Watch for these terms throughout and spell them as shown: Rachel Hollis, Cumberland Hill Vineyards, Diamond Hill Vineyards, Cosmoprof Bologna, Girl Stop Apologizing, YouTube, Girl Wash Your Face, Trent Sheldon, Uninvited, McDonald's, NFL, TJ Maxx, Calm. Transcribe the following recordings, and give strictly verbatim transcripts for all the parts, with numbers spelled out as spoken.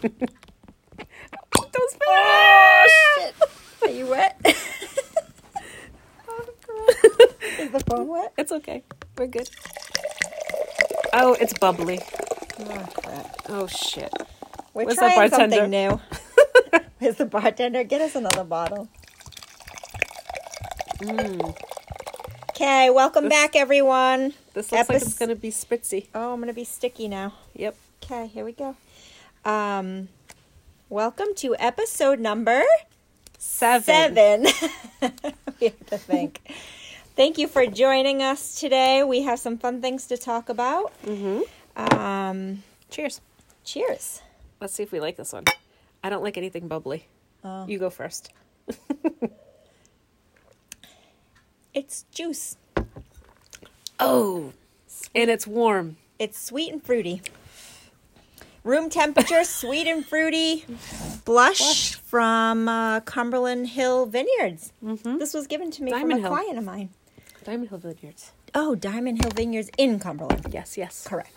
Those oh, shit. Are you wet? Oh, God. Is the phone wet? It's okay. We're good. Oh, it's bubbly. Oh, crap. Oh, shit. We're What's trying up, bartender? Something new. Where's the bartender? Get us another bottle. Mm. Okay, welcome this, back, everyone. This looks Epis- like it's going to be spritzy. Oh, I'm going to be sticky now. Yep. Okay, here we go. Um, welcome to episode number... Seven. Seven. We have to think. Thank you for joining us today. We have some fun things to talk about. Mm-hmm. Um, cheers. Cheers. Let's see if we like this one. I don't like anything bubbly. Oh. You go first. It's juice. Oh, and it's warm. It's sweet and fruity. Room temperature, sweet and fruity blush, blush. from uh, Cumberland Hill Vineyards. Mm-hmm. This was given to me Diamond from a Hill. client of mine. Diamond Hill Vineyards. Oh, Diamond Hill Vineyards in Cumberland. Yes, yes. Correct.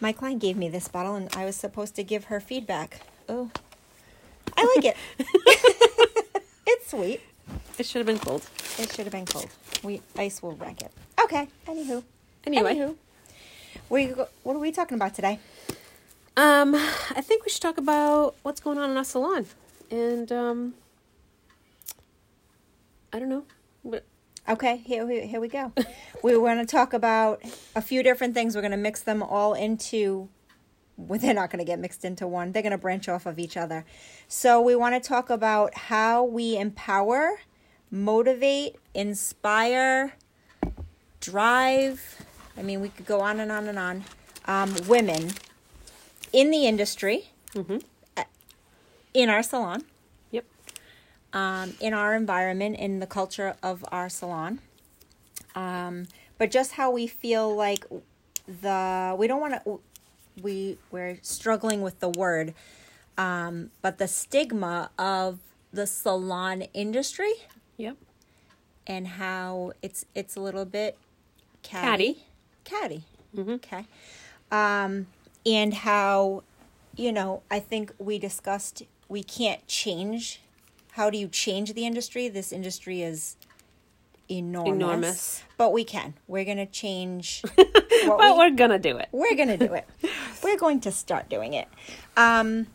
My client gave me this bottle, and I was supposed to give her feedback. Oh, I like it. It's sweet. It should have been cold. It should have been cold. We ice will wreck it. Okay. Anywho. Anyway. Anywho. We, what are we talking about today? Um, I think we should talk about what's going on in our salon. And, um, I don't know. What? Okay, here we, here we go. We want to talk about a few different things. We're going to mix them all into, well, they're not going to get mixed into one. They're going to branch off of each other. So we want to talk about how we empower, motivate, inspire, drive... I mean, we could go on and on and on. Um, women in the industry, mm-hmm. in our salon, yep, um, in our environment, in the culture of our salon, um, but just how we feel like the we don't want to we we're struggling with the word, um, but the stigma of the salon industry, yep, and how it's it's a little bit catty. catty. Caddy. Mm-hmm. Okay. Um, and how, you know, I think we discussed we can't change. How do you change the industry? This industry is enormous. Enormous. But we can. We're going to change. What well, we, we're going to do it. We're going to do it. We're going to start doing it. Um,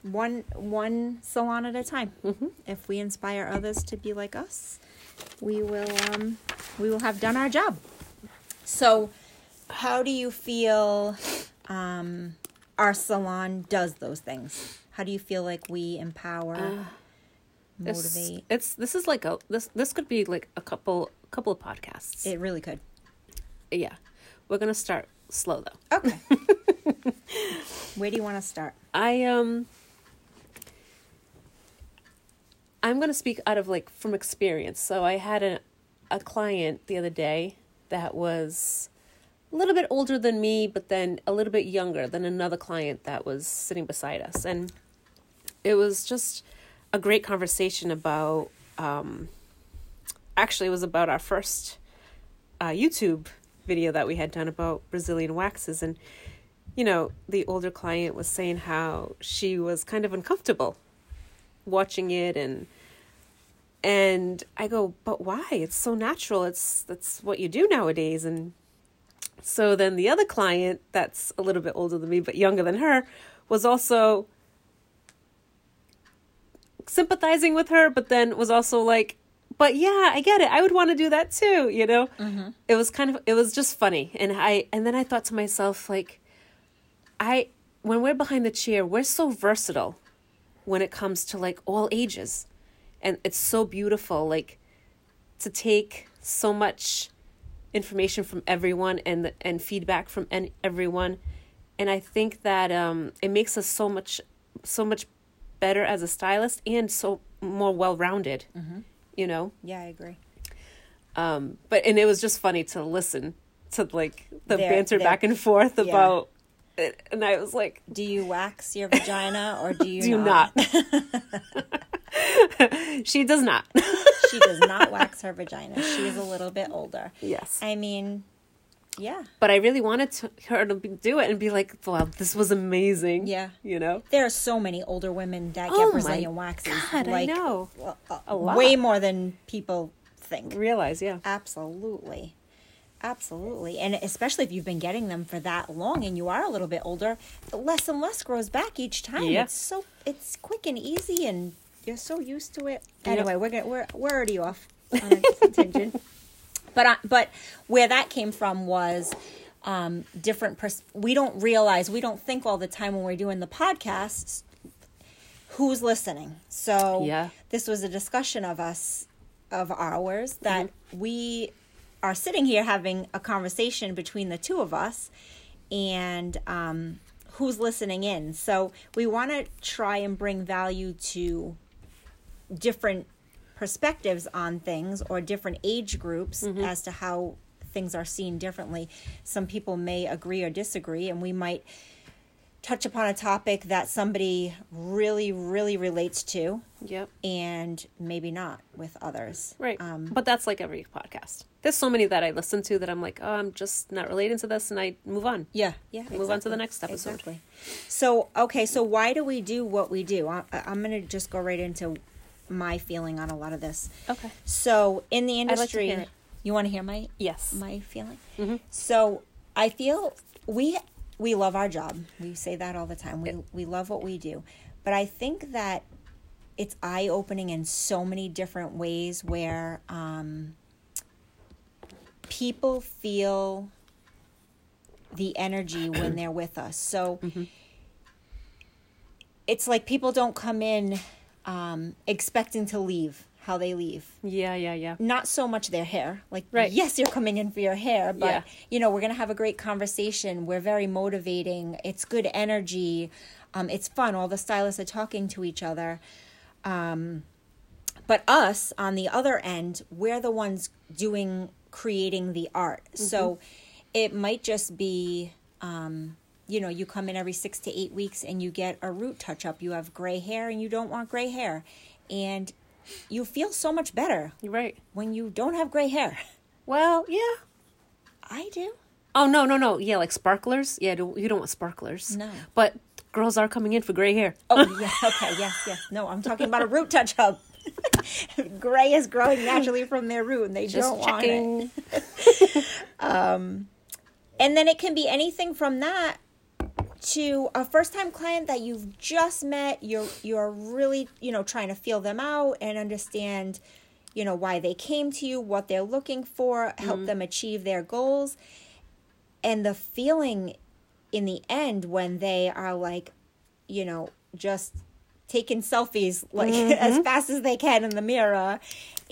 one one salon at a time. Mm-hmm. If we inspire others to be like us, we will um, we will have done our job. So how do you feel um, our salon does those things? How do you feel like we empower, uh, motivate? It's, it's this is like a this this could be like a couple couple of podcasts. It really could. Yeah. We're going to start slow though. Okay. Where do you want to start? I um I'm going to speak out of like from experience. So I had a a client the other day that was a little bit older than me, but then a little bit younger than another client that was sitting beside us. And it was just a great conversation about, um, actually it was about our first uh, YouTube video that we had done about Brazilian waxes. And, you know, the older client was saying how she was kind of uncomfortable watching it and And I go, but why? It's so natural. It's that's what you do nowadays. And so then the other client that's a little bit older than me, but younger than her, was also sympathizing with her, but then was also like, but yeah, I get it. I would want to do that too. You know, mm-hmm. It was kind of, it was just funny. And I, and then I thought to myself, like, I, when we're behind the chair, we're so versatile when it comes to like all ages. And it's so beautiful, like, to take so much information from everyone and and feedback from en- everyone. And I think that um, it makes us so much so much better as a stylist and so more well-rounded, mm-hmm. you know? Yeah, I agree. Um, but and it was just funny to listen to, like, the they're, banter they're, back and forth yeah. about it. And I was like... Do you wax your vagina or do you do not? Do not. She does not. She does not wax her vagina. She is a little bit older. Yes. I mean, Yeah. But I really wanted to, her to be, do it and be like, wow, this was amazing. Yeah. You know? There are so many older women that oh get Brazilian waxes. God, like, I know. A, a lot. Way more than people think. Realize, yeah. Absolutely. Absolutely. And especially if you've been getting them for that long and you are a little bit older, less and less grows back each time. Yeah. It's so it's quick and easy and you're so used to it. Anyway, yeah. we're gonna, we're we're already off on a tangent. But uh, but where that came from was um, different pers- we don't realize, we don't think all the time when we're doing the podcasts who's listening. So yeah. This was a discussion of us of ours that mm-hmm. we are sitting here having a conversation between the two of us and um, who's listening in. So we want to try and bring value to different perspectives on things or different age groups mm-hmm. as to how things are seen differently. Some people may agree or disagree, and we might touch upon a topic that somebody really, really relates to. Yep. And maybe not with others. Right. Um, but that's like every podcast. There's so many that I listen to that I'm like, oh, I'm just not relating to this, and I move on. Yeah. Yeah. Exactly. Move on to the next episode. Exactly. So, okay. So why do we do what we do? I, I'm going to just go right into my feeling on a lot of this. Okay. So in the industry, I'd like to hear it. You want to hear my, yes. my feeling? Mm-hmm. So I feel we... We love our job. We say that all the time. We we love what we do. But I think that it's eye-opening in so many different ways where um, people feel the energy when they're with us. So mm-hmm. it's like people don't come in um, expecting to leave how they leave. Yeah, yeah, yeah. Not so much their hair. Like, right. Yes, you're coming in for your hair, but, yeah. you know, we're going to have a great conversation. We're very motivating. It's good energy. Um, it's fun. All the stylists are talking to each other. Um, but us, on the other end, we're the ones doing, creating the art. Mm-hmm. So it might just be... Um, You know, you come in every six to eight weeks and you get a root touch-up. You have gray hair and you don't want gray hair. And you feel so much better right. when you don't have gray hair. Well, yeah. I do. Oh, no, no, no. Yeah, like sparklers. Yeah, you don't want sparklers. No. But girls are coming in for gray hair. Oh, yeah. Okay, yes, yes. No, I'm talking about a root touch-up. Gray is growing naturally from their root and they Just don't checking. want it. um, and then it can be anything from that to a first-time client that you've just met, you're you're really, you know, trying to feel them out and understand, you know, why they came to you, what they're looking for, help mm-hmm. them achieve their goals. And the feeling in the end when they are like, you know, just taking selfies like mm-hmm. as fast as they can in the mirror.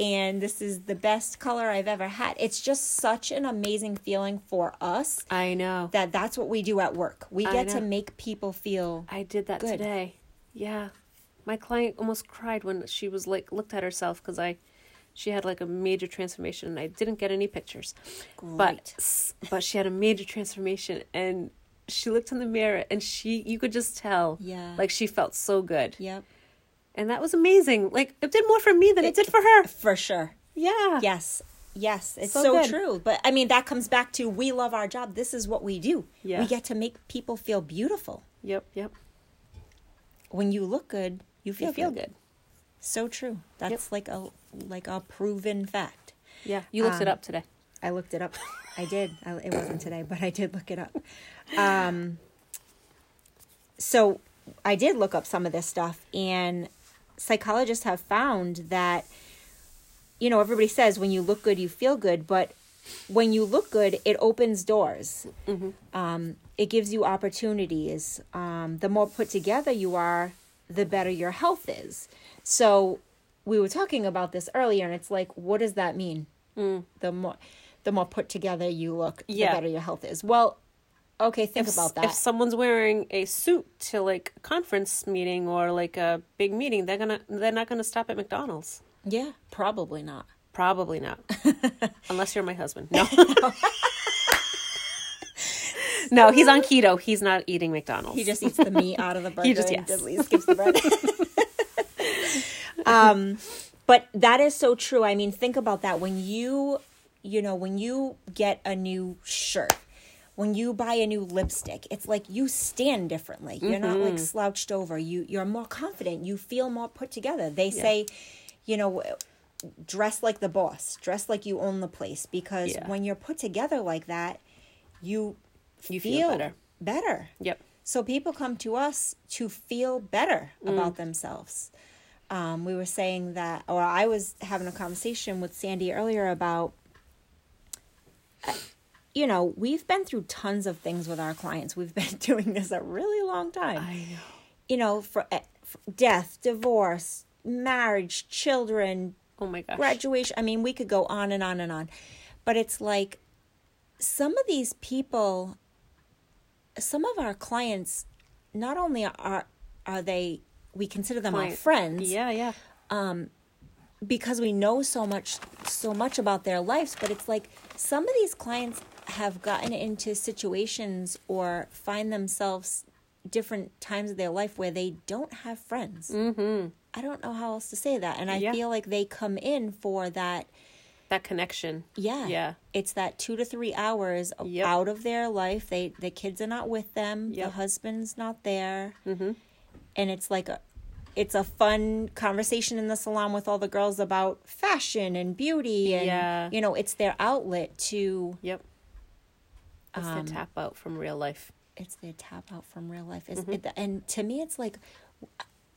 And this is the best color I've ever had. It's just such an amazing feeling for us. I know. That that's what we do at work. We get to make people feel I did that good. Today. Yeah. My client almost cried when she was like looked at herself because I she had like a major transformation and I didn't get any pictures. Great. But but she had a major transformation and she looked in the mirror and she you could just tell. Yeah. Like she felt so good. Yep. And that was amazing. Like, it did more for me than it, it did for her. For sure. Yeah. Yes. Yes. It's so, so true. But, I mean, that comes back to we love our job. This is what we do. Yeah. We get to make people feel beautiful. Yep. Yep. When you look good, you feel, you feel good. good. So true. That's yep. like a like a proven fact. Yeah. You looked um, it up today. I looked it up. I did. I, it wasn't today, but I did look it up. Um. So I did look up some of this stuff, and... psychologists have found that, you know, everybody says when you look good, you feel good. But when you look good, it opens doors. Mm-hmm. Um, it gives you opportunities. Um, the more put together you are, the better your health is. So we were talking about this earlier, and it's like, what does that mean? Mm. The more the more put together you look, yeah. the better your health is. Well, okay, think if, about that. If someone's wearing a suit to like a conference meeting or like a big meeting, they're gonna they're not gonna stop at McDonald's. Yeah, probably not. Probably not. Unless you're my husband. No. no. no, he's on keto. He's not eating McDonald's. He just eats the meat out of the burger. He just yes. and skips the bread. um, but that is so true. I mean, think about that when you. you know, when you get a new shirt, when you buy a new lipstick, it's like you stand differently. You're mm-hmm. not like slouched over. You, you're more confident. You feel more put together. They yeah. say, you know, dress like the boss. Dress like you own the place. Because yeah. when you're put together like that, you, you feel, feel better. better. Yep. So people come to us to feel better mm. about themselves. Um, we were saying that, or I was having a conversation with Sandy earlier about, you know, we've been through tons of things with our clients. We've been doing this a really long time. I know. You know, for, for death, divorce, marriage, children. Oh my gosh. Graduation. I mean, we could go on and on and on. But it's like some of these people, some of our clients, not only are are they, we consider them Client. our friends. Yeah, yeah. Um, because we know so much, so much about their lives. But it's like some of these clients have gotten into situations or find themselves different times of their life where they don't have friends. Mm-hmm. I don't know how else to say that. And I yeah. feel like they come in for that. That connection. Yeah. Yeah. It's that two to three hours yep. out of their life. They The kids are not with them. Yep. The husband's not there. Mm-hmm. And it's like a, it's a fun conversation in the salon with all the girls about fashion and beauty. And, yeah. you know, it's their outlet to. Yep. It's um, their tap out from real life. It's their tap out from real life. Mm-hmm. It, and to me, it's like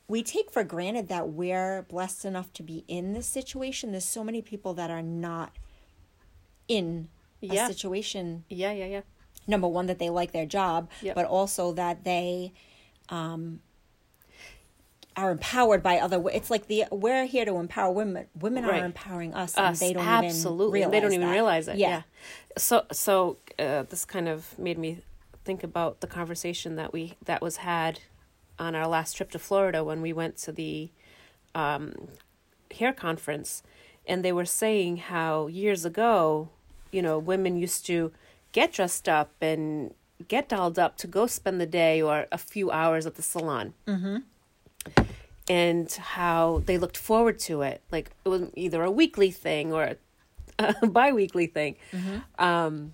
we take for granted that we're blessed enough to be in this situation. There's so many people that are not in yeah. a situation. Yeah, yeah, yeah. Number one, that they like their job, yep. but also that they. Um, are empowered by other ways. It's like the we're here to empower women. Women right. are empowering us, us, and they don't absolutely. even realize They don't even that. realize it. Yeah. yeah. So so uh, this kind of made me think about the conversation that we that was had on our last trip to Florida when we went to the um, hair conference, and they were saying how years ago, you know, women used to get dressed up and get dolled up to go spend the day or a few hours at the salon. Mm-hmm. And how they looked forward to it. Like it was either a weekly thing or a bi-weekly thing. Mm-hmm. Um,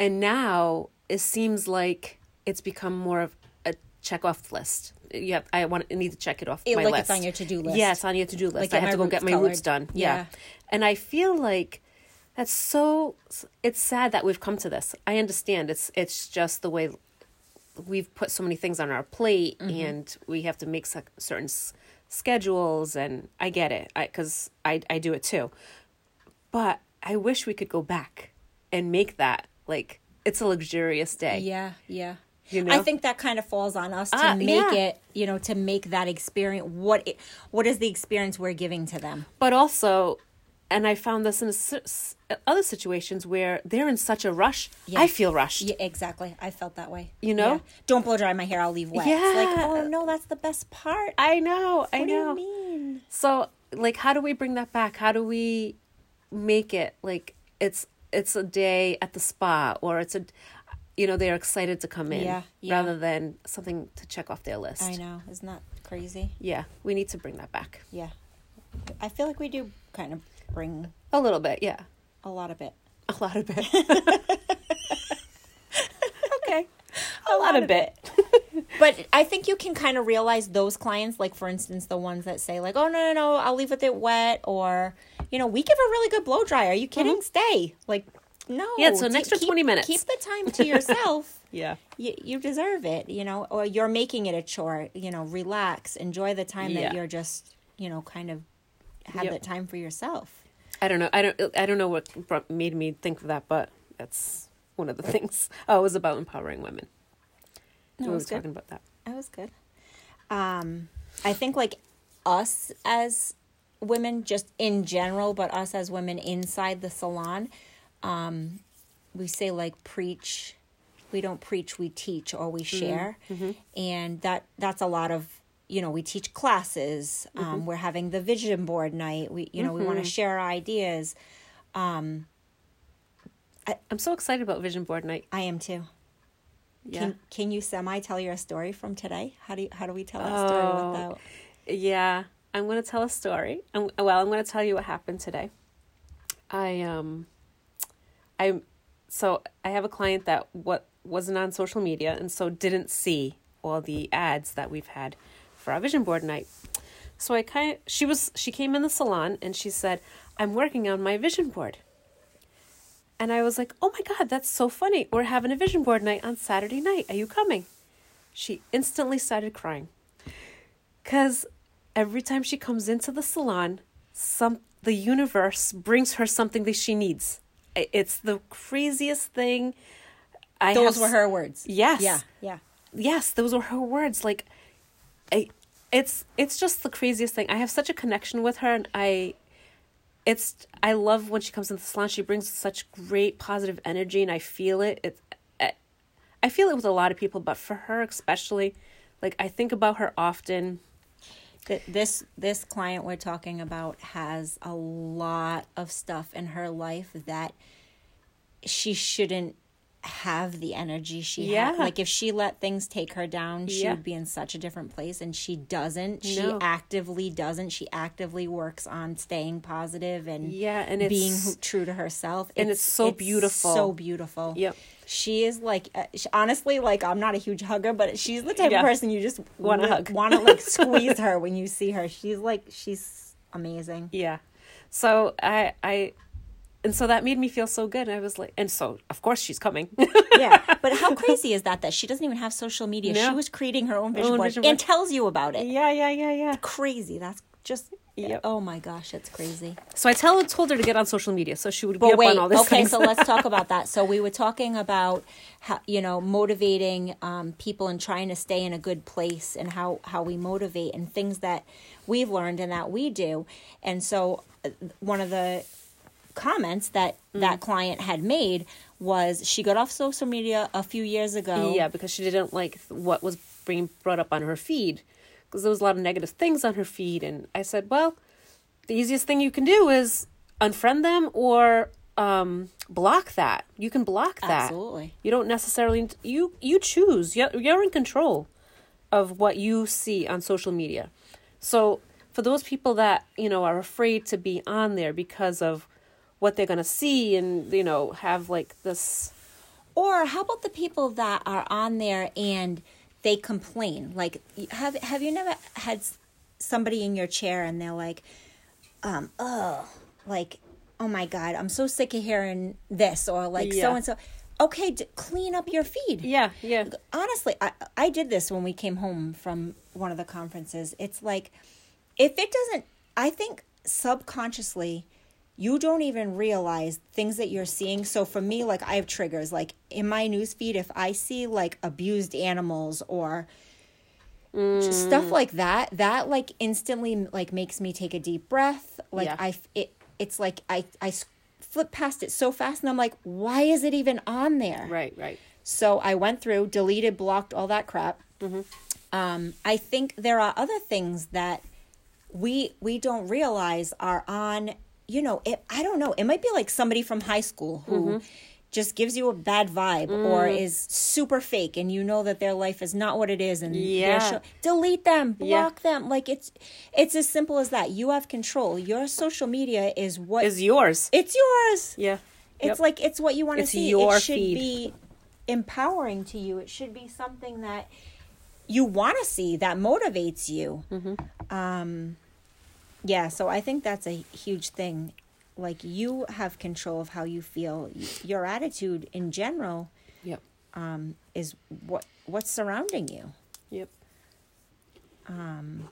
and now it seems like it's become more of a check-off list. You have, I want I need to check it off it, my like list. Like it's on your to-do list. Yes, yeah, on your to-do list. Like I have to go get my colored. roots done. Yeah. yeah. And I feel like that's so... It's sad that we've come to this. I understand. It's it's just the way... We've put so many things on our plate, mm-hmm. and we have to make c- certain s- schedules, and I get it, because I, I, I do it too. But I wish we could go back and make that, like, it's a luxurious day. Yeah, yeah. You know? I think that kind of falls on us to uh, make yeah. it, you know, to make that experience, what it, what is the experience we're giving to them? But also... And I found this in a, other situations where they're in such a rush. Yeah. I feel rushed. Yeah, exactly. I felt that way. You know? Yeah. Don't blow dry my hair. I'll leave wet. Yeah. It's like, oh, no, that's the best part. I know. What I know. What do you mean? So, like, how do we bring that back? How do we make it, like, it's it's a day at the spa, or it's a, you know, they're excited to come in yeah, yeah. rather than something to check off their list. I know. Isn't that crazy? Yeah. We need to bring that back. Yeah. I feel like we do kind of. Bring a little bit, yeah. A lot of it. A lot of it. Okay. A, a lot, lot of it. Bit. But I think you can kind of realize those clients, like, for instance, the ones that say, like, oh, no, no, no, I'll leave with it wet. Or, you know, we give a really good blow dryer. Are you kidding? Mm-hmm. Stay. Like, no. Yeah, so an extra keep, twenty minutes. Keep the time to yourself. Yeah. You, you deserve it, you know. Or you're making it a chore. You know, relax. Enjoy the time yeah. that you're just, you know, kind of. Have yep. that time for yourself. I don't know. I don't. I don't know what brought, made me think of that, but that's one of the things. Oh, it was about empowering women. No, we were talking about that. That was good. Um, I think like us as women, just in general, but us as women inside the salon, um, we say like preach. We don't preach. We teach or we share, mm-hmm. and that that's a lot of. You know, we teach classes. Um, mm-hmm. We're having the vision board night. We, you know, mm-hmm. we want to share our ideas. Um, I, I'm so excited about vision board night. I am too. Yeah. Can, can you semi tell your story from today? How do you, how do we tell that oh, story without? Yeah, I'm going to tell a story. I'm, well, I'm going to tell you what happened today. I um I so I have a client that what wasn't on social media and so didn't see all the ads that we've had for our vision board night. So I kind of, she was she came in the salon and she said, "I'm working on my vision board." And I was like, "Oh my God, that's so funny. We're having a vision board night on Saturday night. Are you coming?" She instantly started crying. Because every time she comes into the salon, some the universe brings her something that she needs. It's the craziest thing. I those have, were her words. Yes. Yeah. Yeah. Yes, those were her words. Like, I, it's it's just the craziest thing. I have such a connection with her, and I, it's I love when she comes into the salon. She brings such great positive energy, and I feel it. It, I, I feel it with a lot of people, but for her especially, like I think about her often. This this client we're talking about has a lot of stuff in her life that she shouldn't have the energy she yeah. had. Like if she let things take her down, she yeah. would be in such a different place, and she doesn't. She no. actively doesn't. She actively works on staying positive and, yeah, and being true to herself. And it's, it's so it's beautiful. So beautiful. Yep. She is like, uh, she, honestly, like I'm not a huge hugger, but she's the type yeah. of person you just want to hug, want to like squeeze her when you see her. She's like, she's amazing. Yeah. So I, I, and so that made me feel so good. I was like, and so of course she's coming. Yeah. But how crazy is that, that she doesn't even have social media. No. She was creating her own vision, own board, vision board and tells you about it. Yeah. Yeah. Yeah. Yeah. It's crazy. That's just, yep. oh my gosh, it's crazy. So I tell, told her to get on social media so she would be but up wait, on all this okay, things. So let's talk about that. So we were talking about, how, you know, motivating um, people and trying to stay in a good place and how, how we motivate and things that we've learned and that we do. And so one of the comments that mm. that client had made was she got off social media a few years ago. Yeah, because she didn't like what was being brought up on her feed. Because there was a lot of negative things on her feed. And I said, well, the easiest thing you can do is unfriend them or um, block that. You can block that. Absolutely. You don't necessarily, you you choose. You're, you're in control of what you see on social media. So for those people that, you know, are afraid to be on there because of what they're going to see and, you know, have like this. Or how about the people that are on there and they complain. Like, have have you never had somebody in your chair and they're like, um, oh, like, oh my God, I'm so sick of hearing this, or like yeah. so and so. Okay, d- clean up your feed. Yeah, yeah. Honestly, I I did this when we came home from one of the conferences. It's like, if it doesn't, I think subconsciously, you don't even realize things that you're seeing. So for me, like I have triggers. Like in my newsfeed, if I see like abused animals or mm. stuff like that, that like instantly like makes me take a deep breath. Like yeah. I, it, it's like I, I flip past it so fast and I'm like, why is it even on there? Right, right. So I went through, deleted, blocked, all that crap. Mm-hmm. Um, I think there are other things that we we don't realize are on. You know, it, I don't know. It might be like somebody from high school who mm-hmm. just gives you a bad vibe mm. or is super fake, and you know that their life is not what it is. And yeah, show, delete them, block yeah. them. Like it's it's as simple as that. You have control. Your social media is what is yours. It's yours. Yeah, it's yep. like it's what you want to see. Your it should feed. Be empowering to you. It should be something that you want to see that motivates you. Mm-hmm. Um. Yeah, so I think that's a huge thing. Like, you have control of how you feel. Your attitude in general yep. um, is what what's surrounding you. Yep. Um,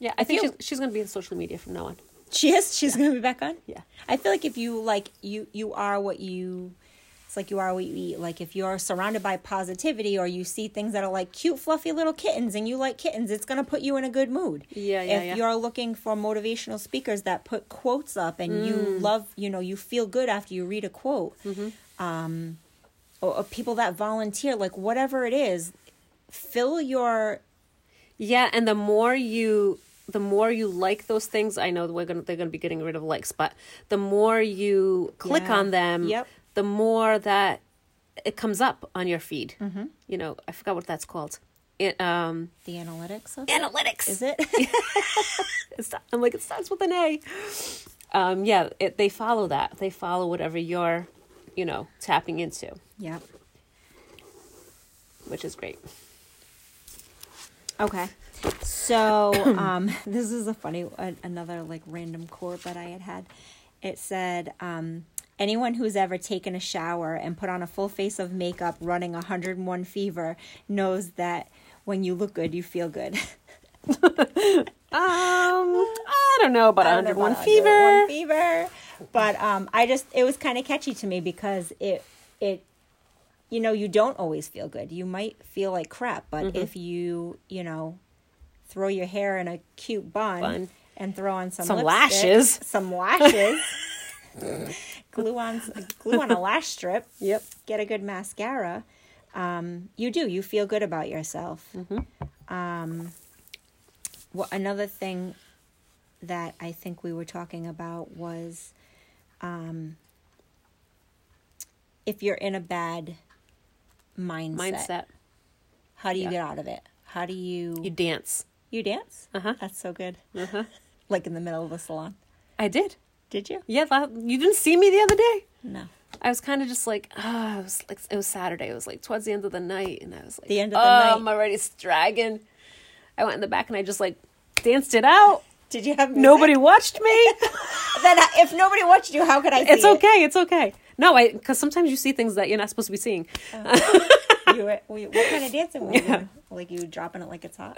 yeah, I think you, she's, she's going to be on social media from now on. She is? She's yeah. going to be back on? Yeah. I feel like if you, like, you, you are what you... It's like you are what you eat. Like if you're surrounded by positivity or you see things that are like cute, fluffy little kittens and you like kittens, it's going to put you in a good mood. Yeah, yeah, If yeah. you're looking for motivational speakers that put quotes up and mm. you love, you know, you feel good after you read a quote. Mm-hmm. Um, or, or people that volunteer, like whatever it is, fill your... Yeah, and the more you... The more you like those things, I know we're gonna, they're going to be getting rid of likes, but the more you click yeah. on them... Yep. the more that it comes up on your feed. Mm-hmm. You know, I forgot what that's called. It, um, the analytics? Of analytics! It? Is it? it's, I'm like, it starts with an A. Um, yeah, it, they follow that. They follow whatever your you know, tapping into. Yeah. Which is great. Okay. So um, this is a funny, a, another like random quote that I had had. It said, um, anyone who's ever taken a shower and put on a full face of makeup running one oh one fever knows that when you look good, you feel good. um, I don't know about don't one oh one know about fever. one oh one fever. But um, I just, it was kind of catchy to me because it, it, you know, you don't always feel good. You might feel like crap, but mm-hmm. if you, you know, throw your hair in a cute bun, bun. and throw on some, some lashes, some lashes, glue on, glue on a lash strip. Yep. Get a good mascara. Um, you do. You feel good about yourself. Mm-hmm. Um, well, another thing that I think we were talking about was um, if you're in a bad mindset, mindset. how do you yeah. get out of it? How do you... You dance. You dance? Uh-huh. That's so good. Uh-huh. Like in the middle of the salon. I did. Did you? Yeah. You didn't see me the other day? No. I was kind of just like, oh, it was, like, it was Saturday. It was like towards the end of the night. And I was like, the end of the oh, night. I'm already dragging. I went in the back and I just like danced it out. Did you have music? Nobody watched me. Then if nobody watched you, how could I see It's okay. It? It's okay. No, I because sometimes you see things that you're not supposed to be seeing. Oh. You were, were you, what kind of dancing were you yeah. doing? Like you dropping it like it's hot?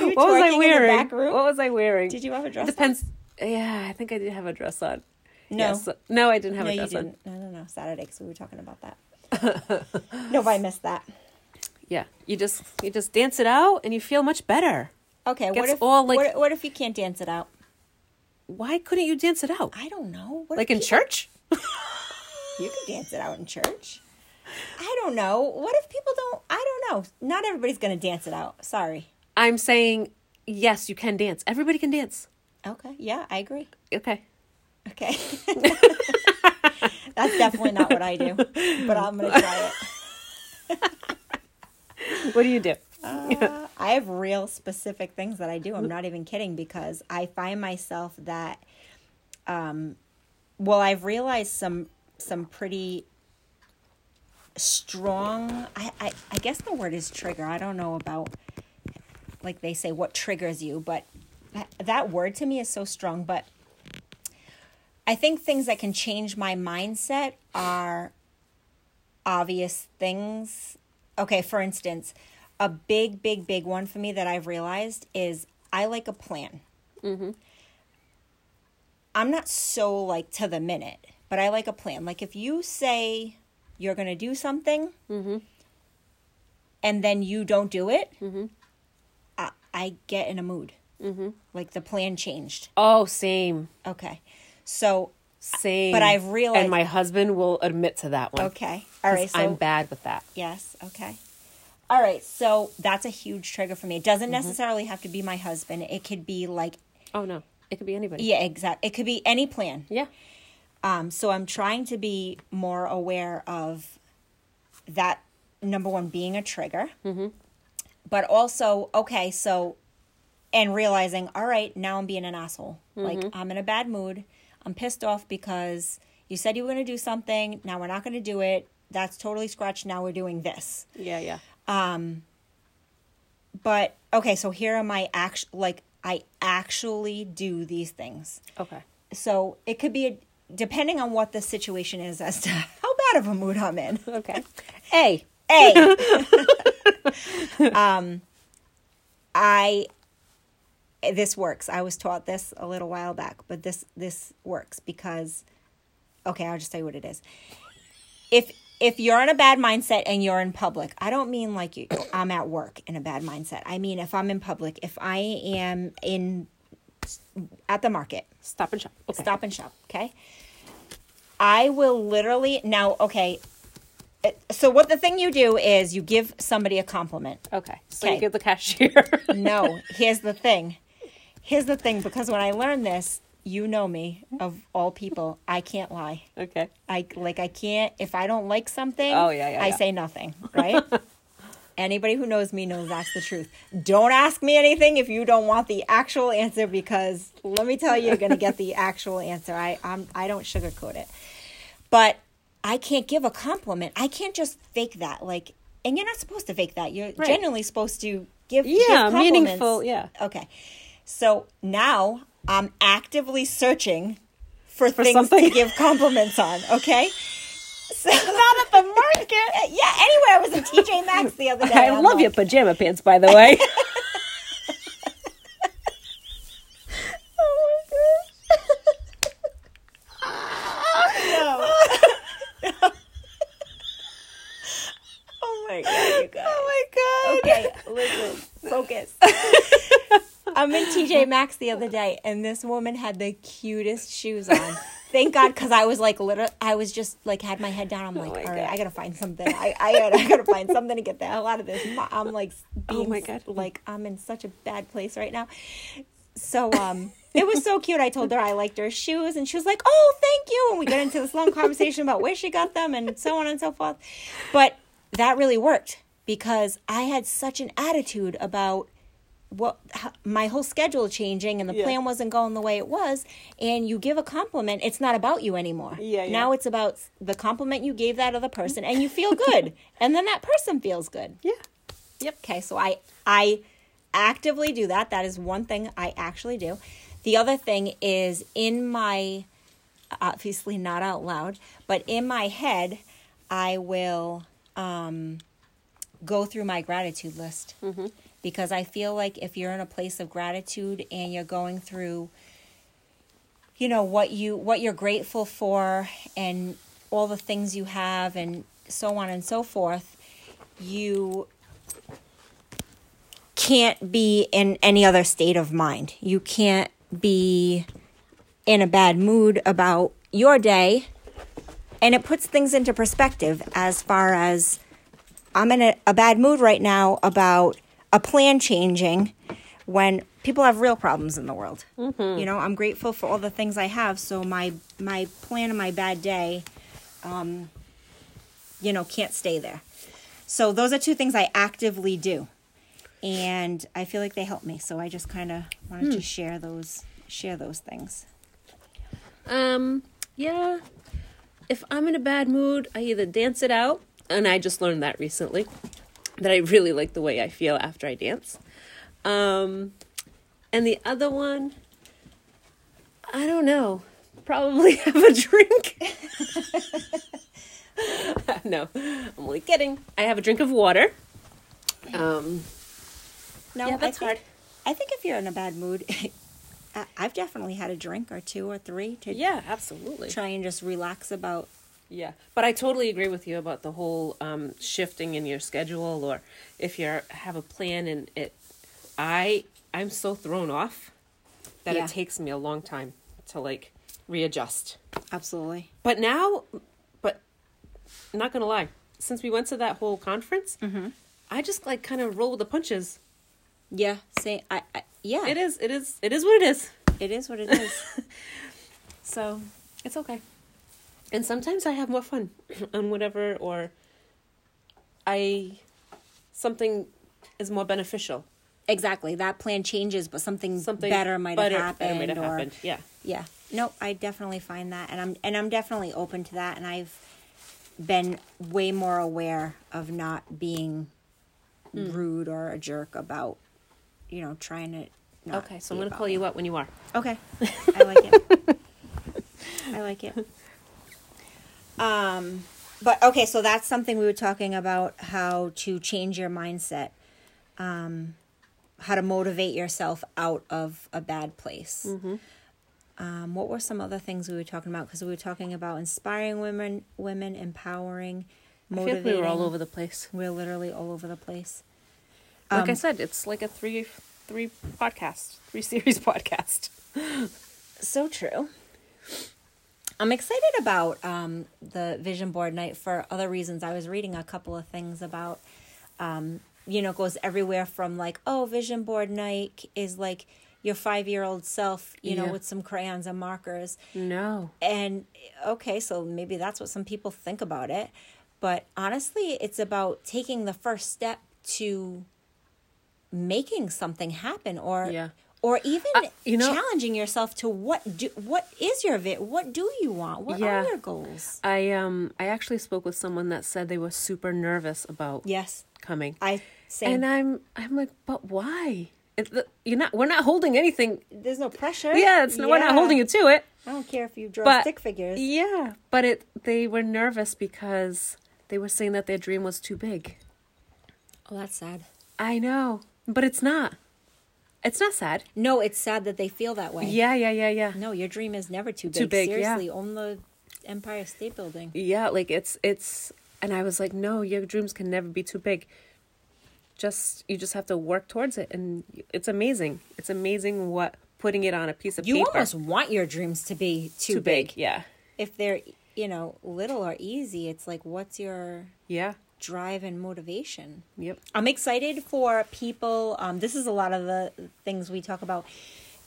What was I wearing? In the back room? What was I wearing? Did you have a dress on? Depends. Yeah, I think I did have a dress on. No. Yes. No, I didn't have no, a dress you didn't. on. No, no, no. Saturday, because we were talking about that. Nobody I missed that. Yeah. You just you just dance it out and you feel much better. Okay. What if, all, like, what, what if you can't dance it out? Why couldn't you dance it out? I don't know. What like in people... church? You can dance it out in church. I don't know. What if people don't? I don't know. Not everybody's going to dance it out. Sorry. I'm saying, yes, you can dance. Everybody can dance. Okay. Yeah, I agree. Okay. Okay. That's definitely not what I do, but I'm going to try it. What do you do? Uh, I have real specific things that I do. I'm not even kidding because I find myself that, um, well, I've realized some some pretty strong, I, I, I guess the word is trigger. I don't know about, like they say, what triggers you, but that, that word to me is so strong. But I think things that can change my mindset are obvious things. Okay, for instance, a big, big, big one for me that I've realized is I like a plan. Mm-hmm. I'm not so like to the minute. But I like a plan. Like if you say you're going to do something mm-hmm. and then you don't do it, mm-hmm. I, I get in a mood. Mm-hmm. Like the plan changed. Oh, same. Okay. So. Same. But I've realized. And my husband will admit to that one. Okay. All right. So, I'm bad with that. Yes. Okay. All right. So that's a huge trigger for me. It doesn't mm-hmm. necessarily have to be my husband. It could be like. Oh, no. It could be anybody. Yeah, exactly. It could be any plan. Yeah. Um, so I'm trying to be more aware of that, number one, being a trigger, mm-hmm. but also, okay, so, and realizing, all right, now I'm being an asshole. Mm-hmm. Like, I'm in a bad mood. I'm pissed off because you said you were going to do something. Now we're not going to do it. That's totally scratched. Now we're doing this. Yeah, yeah. Um, but, okay, so here are my, act- like, I actually do these things. Okay. So it could be a... Depending on what the situation is as to how bad of a mood I'm in. Okay. Hey. Hey. um, I, this works. I was taught this a little while back, but this, this works because, okay, I'll just tell you what it is. If, if you're in a bad mindset and you're in public, I don't mean like you, I'm at work in a bad mindset. I mean, if I'm in public, if I am in at the market. Stop and shop. Okay. Stop and shop. Okay. I will literally now. Okay. So what the thing you do is you give somebody a compliment. Okay. So okay. You give the cashier. No, here's the thing. Here's the thing. Because when I learned this, you know me of all people, I can't lie. Okay. I like, I can't, if I don't like something, oh, yeah, yeah, I yeah. say nothing. Right. Anybody who knows me knows that's the truth. Don't ask me anything if you don't want the actual answer, because let me tell you, you're going to get the actual answer. I I'm, I don't sugarcoat it. But I can't give a compliment. I can't just fake that. Like, and you're not supposed to fake that. You're right. Generally supposed to give, yeah, give compliments. Yeah, meaningful, yeah. Okay. So now I'm actively searching for, for things something. to give compliments on, okay? So, not at the market. Yeah, anyway, I was at T J Maxx the other day. I love like, your pajama pants, by the way. Oh, my gosh. No. Oh, my God, you guys. Oh, my God. Okay, listen, focus. I'm in T J Maxx the other day, and this woman had the cutest shoes on. Thank God, because I was like, literally, I was just like, had my head down. I'm like, oh all God. right, I gotta find something. I, I, gotta, I gotta find something to get the hell out of this. I'm like, being, oh my God, like I'm in such a bad place right now. So um, it was so cute. I told her I liked her shoes, and she was like, oh, thank you. And we got into this long conversation about where she got them, and so on and so forth. But that really worked because I had such an attitude about. Well, my whole schedule changing and the yeah. plan wasn't going the way it was, and you give a compliment, it's not about you anymore. Yeah, yeah. Now it's about the compliment you gave that other person, and you feel good, and then that person feels good. Yeah. Yep. Okay, so I I actively do that. That is one thing I actually do. The other thing is in my, obviously not out loud, but in my head, I will um, go through my gratitude list. Mm-hmm. Because I feel like if you're in a place of gratitude and you're going through, you know, what, you, what you're grateful for and all the things you have and so on and so forth, you can't be in any other state of mind. You can't be in a bad mood about your day. And it puts things into perspective as far as I'm in a, a bad mood right now about a plan changing when people have real problems in the world. Mm-hmm. You know, I'm grateful for all the things I have. So my, my plan and my bad day, um, you know, can't stay there. So those are two things I actively do. And I feel like they help me. So I just kind of wanted mm. to share those, share those things. Um, yeah. If I'm in a bad mood, I either dance it out. And I just learned that recently. That I really like the way I feel after I dance. Um, and the other one, I don't know, probably have a drink. No, I'm only kidding. I have a drink of water. Um, no, yeah, that's I think, hard. I think if you're in a bad mood, I, I've definitely had a drink or two or three to yeah, absolutely. Try and just relax about. Yeah, but I totally agree with you about the whole um, shifting in your schedule, or if you have a plan and it, I I'm so thrown off that yeah. it takes me a long time to like readjust. Absolutely. But now, but I'm not gonna lie, since we went to that whole conference, mm-hmm. I just like kind of roll with the punches. Yeah, say I, I yeah. It is. It is. It is what it is. It is what it is. So it's okay. And sometimes I have more fun on whatever, or I, something is more beneficial. Exactly. That plan changes, but something, something better might better, have happened. Better might have or, happened. Yeah. Yeah. Nope. I definitely find that. And I'm, and I'm definitely open to that. And I've been way more aware of not being mm. rude or a jerk about, you know, trying to not Okay. So I'm going to call that. you out when you are. Okay. I like it. I like it. Um, but okay, so that's something we were talking about, how to change your mindset, um, how to motivate yourself out of a bad place. Mm-hmm. Um, what were some other things we were talking about? Because we were talking about inspiring women, women empowering, motivating. I feel like we were all over the place. We're literally all over the place. Um, like I said, it's like a three, three podcast, three series podcast. So true. I'm excited about um, the vision board night for other reasons. I was reading a couple of things about, um, you know, it goes everywhere from like, oh, vision board night is like your five-year-old self, you yeah. know, with some crayons and markers. No. And okay, so maybe that's what some people think about it. But honestly, it's about taking the first step to making something happen, or yeah. or even uh, you know, challenging yourself to what do what is your vi- what do you want? What yeah. are your goals? I um I actually spoke with someone that said they were super nervous about yes coming. I same. And I'm I'm like, but why? It, you're not. We're not holding anything. There's no pressure. Yeah, it's, yeah. we're not holding you to it. I don't care if you draw but, stick figures. Yeah, but it. They were nervous because they were saying that their dream was too big. Oh, that's sad. I know, but it's not. It's not sad. No, it's sad that they feel that way. Yeah, yeah, yeah, yeah. No, your dream is never too big. Too big. Seriously, yeah. Own the Empire State Building. Yeah, like it's it's. And I was like, no, your dreams can never be too big. Just you just have to work towards it, and it's amazing. It's amazing what putting it on a piece of you paper. You almost want your dreams to be too, too big. big. Yeah. If they're, you know, little or easy, it's like, what's your yeah drive and motivation? Yep. I'm excited for people. Um, this is a lot of the things we talk about.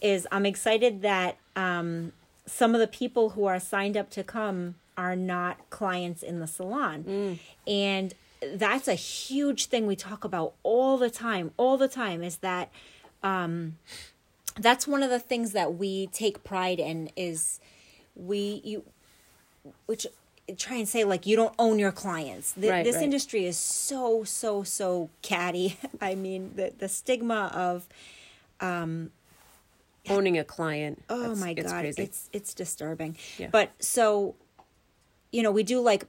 Is I'm excited that um, some of the people who are signed up to come are not clients in the salon, mm. and. That's a huge thing we talk about all the time, all the time is that um, that's one of the things that we take pride in is we, you, which try and say like, you don't own your clients. The, right, this right. industry is so, so, so catty. I mean, the, the stigma of um, owning a client. Oh my God. It's crazy. It's, it's disturbing. Yeah. But so, you know, we do like,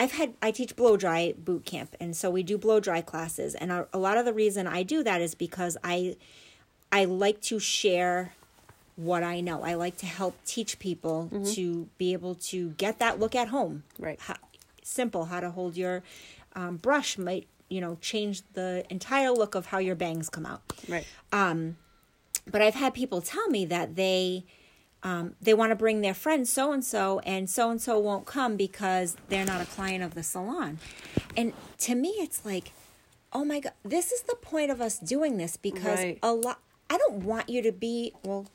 I've had, I teach blow dry boot camp. And so we do blow dry classes. And a, a lot of the reason I do that is because I, I like to share what I know. I like to help teach people mm-hmm. to be able to get that look at home. Right. How, simple, how to hold your um, brush might, you know, change the entire look of how your bangs come out. Right. Um, but I've had people tell me that they, Um, they want to bring their friend so-and-so, and so-and-so won't come because they're not a client of the salon. And to me, it's like, oh, my God, this is the point of us doing this because right. a lot. I don't want you to be, well,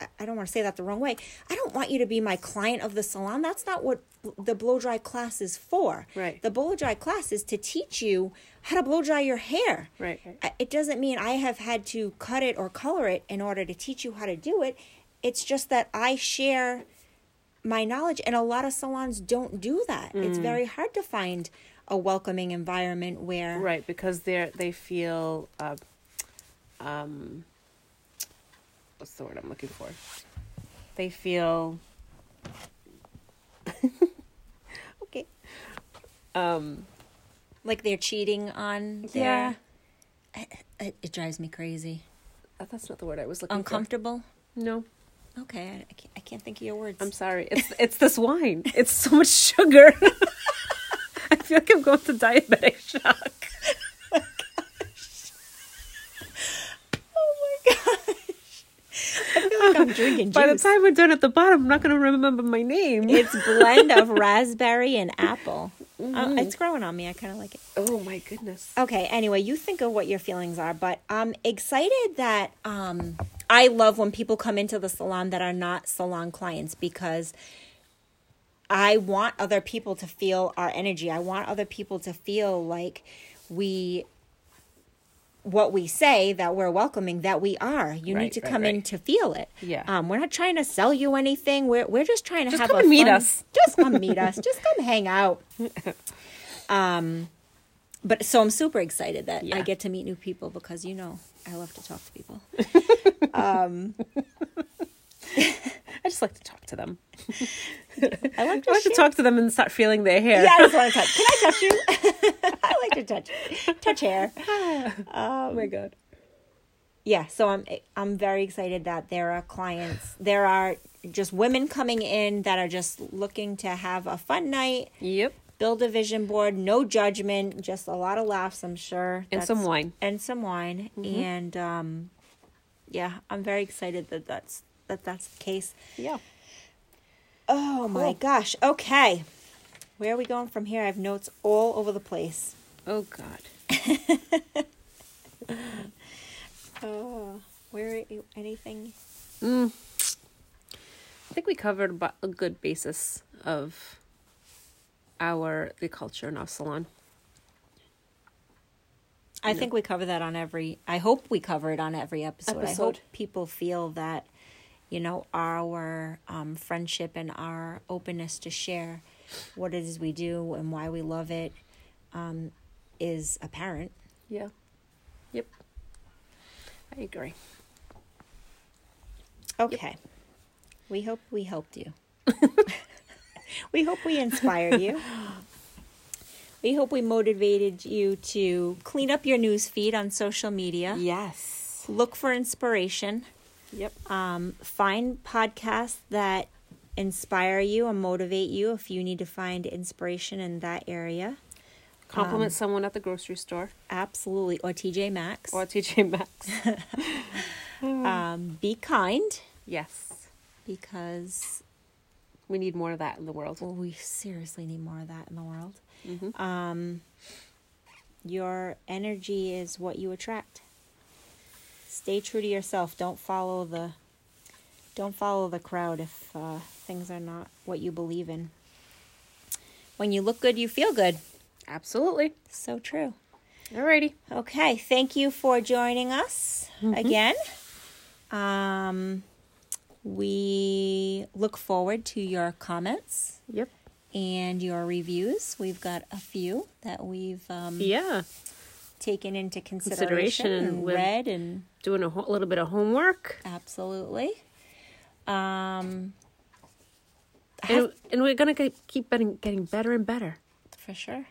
I, I don't want to say that the wrong way. I don't want you to be my client of the salon. That's not what the blow-dry class is for. Right. The blow-dry class is to teach you how to blow-dry your hair. Right. It doesn't mean I have had to cut it or color it in order to teach you how to do it. It's just that I share my knowledge, and a lot of salons don't do that. Mm. It's very hard to find a welcoming environment where right because they they feel uh, um what's the word I'm looking for? They feel okay um like they're cheating on yeah. their it, it drives me crazy. That's not the word I was looking uncomfortable? For. Uncomfortable? No. Okay, I, I, can't, I can't think of your words. I'm sorry. It's it's this wine. It's so much sugar. I feel like I'm going to diabetic shock. Oh, my gosh. Oh, my gosh. I feel like I'm drinking juice. By the time we're done at the bottom, I'm not going to remember my name. It's blend of raspberry and apple. Mm-hmm. Uh, it's growing on me. I kind of like it. Oh, my goodness. Okay, anyway, you think of what your feelings are, but I'm excited that... Um, I love when people come into the salon that are not salon clients because I want other people to feel our energy. I want other people to feel like we, what we say that we're welcoming, that we are. You right, need to right, come right. in to feel it. Yeah. Um, we're not trying to sell you anything. We're we're just trying to just have come a and meet fun, us. Just come meet us. Just come hang out. Um, but so I'm super excited that yeah. I get to meet new people because you know I love to talk to people. Um, I just like to talk to them. Yeah, I like, to, I like to talk to them and start feeling their hair. Yeah, I just want to touch. Can I touch you? I like to touch, touch hair. Um, oh my God. Yeah, so I'm I'm very excited that there are clients. There are just women coming in that are just looking to have a fun night. Yep. Build a vision board, no judgment, just a lot of laughs, I'm sure. And that's, some wine. And some wine. Mm-hmm. And um, yeah, I'm very excited that that's, that that's the case. Yeah. Oh, cool. My gosh. Okay. Where are we going from here? I have notes all over the place. Oh, God. Oh, where are you, anything? Mm. I think we covered a good basis of... our the culture in our salon. I no. think we cover that on every, I hope we cover it on every episode. episode. I hope people feel that, you know, our um, friendship and our openness to share what it is we do and why we love it um, is apparent. Yeah. Yep. I agree. Okay. Yep. We hope we helped you. We hope we inspired you. We hope we motivated you to clean up your news feed on social media. Yes. Look for inspiration. Yep. Um, find podcasts that inspire you and motivate you if you need to find inspiration in that area. Compliment um, someone at the grocery store. Absolutely. Or T J Maxx. Or T J Maxx. um, be kind. Yes. Because we need more of that in the world. Well, we seriously need more of that in the world. Mm-hmm. Um, your energy is what you attract. Stay true to yourself. Don't follow the, don't follow the crowd if uh, things are not what you believe in. When you look good, you feel good. Absolutely. So true. Alrighty. Okay. Thank you for joining us mm-hmm. again. Um, we look forward to your comments. Yep. And your reviews. We've got a few that we've um, yeah taken into consideration, consideration and read and doing a ho- little bit of homework. Absolutely. Um, and, and we're gonna keep getting, getting better and better for sure.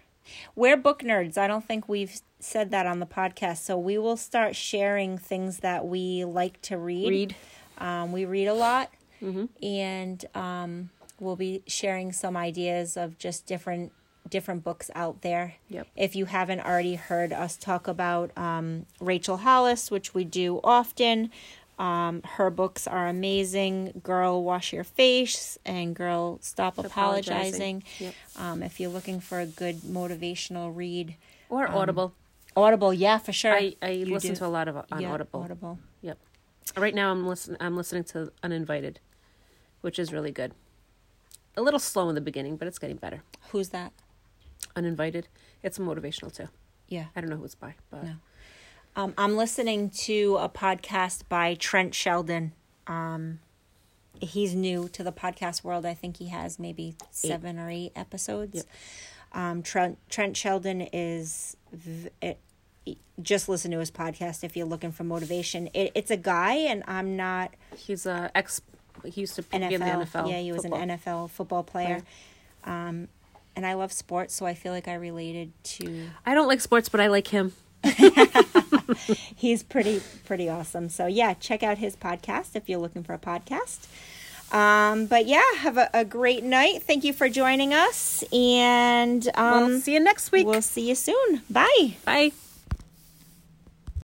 We're book nerds. I don't think we've said that on the podcast, so we will start sharing things that we like to read. Read. Um, we read a lot, mm-hmm. and um. We'll be sharing some ideas of just different different books out there. Yep. If you haven't already heard us talk about um, Rachel Hollis, which we do often, um, her books are amazing. Girl Wash Your Face and Girl Stop Apologizing. Apologizing. Yep. Um, if you're looking for a good motivational read. Or um, Audible. Audible, yeah, for sure. I, I listen do. to a lot of on yeah, Audible. Audible. Yep. Right now I'm listen I'm listening to Uninvited, which is really good. A little slow in the beginning, but it's getting better. Who's that? Uninvited. It's motivational, too. Yeah. I don't know who it's by, but no. Um, I'm listening to a podcast by Trent Sheldon. Um, he's new to the podcast world. I think he has maybe seven eight. or eight episodes. Yep. Um, Trent, Trent Sheldon is... V- it, just listen to his podcast if you're looking for motivation. It, it's a guy, and I'm not... He's an ex. He used to be in the N F L. Yeah, he was football. an N F L football player. Right. Um, and I love sports, so I feel like I related to... I don't like sports, but I like him. He's pretty pretty awesome. So, yeah, check out his podcast if you're looking for a podcast. Um, but, yeah, have a, a great night. Thank you for joining us. And um, we'll see you next week. We'll see you soon. Bye. Bye.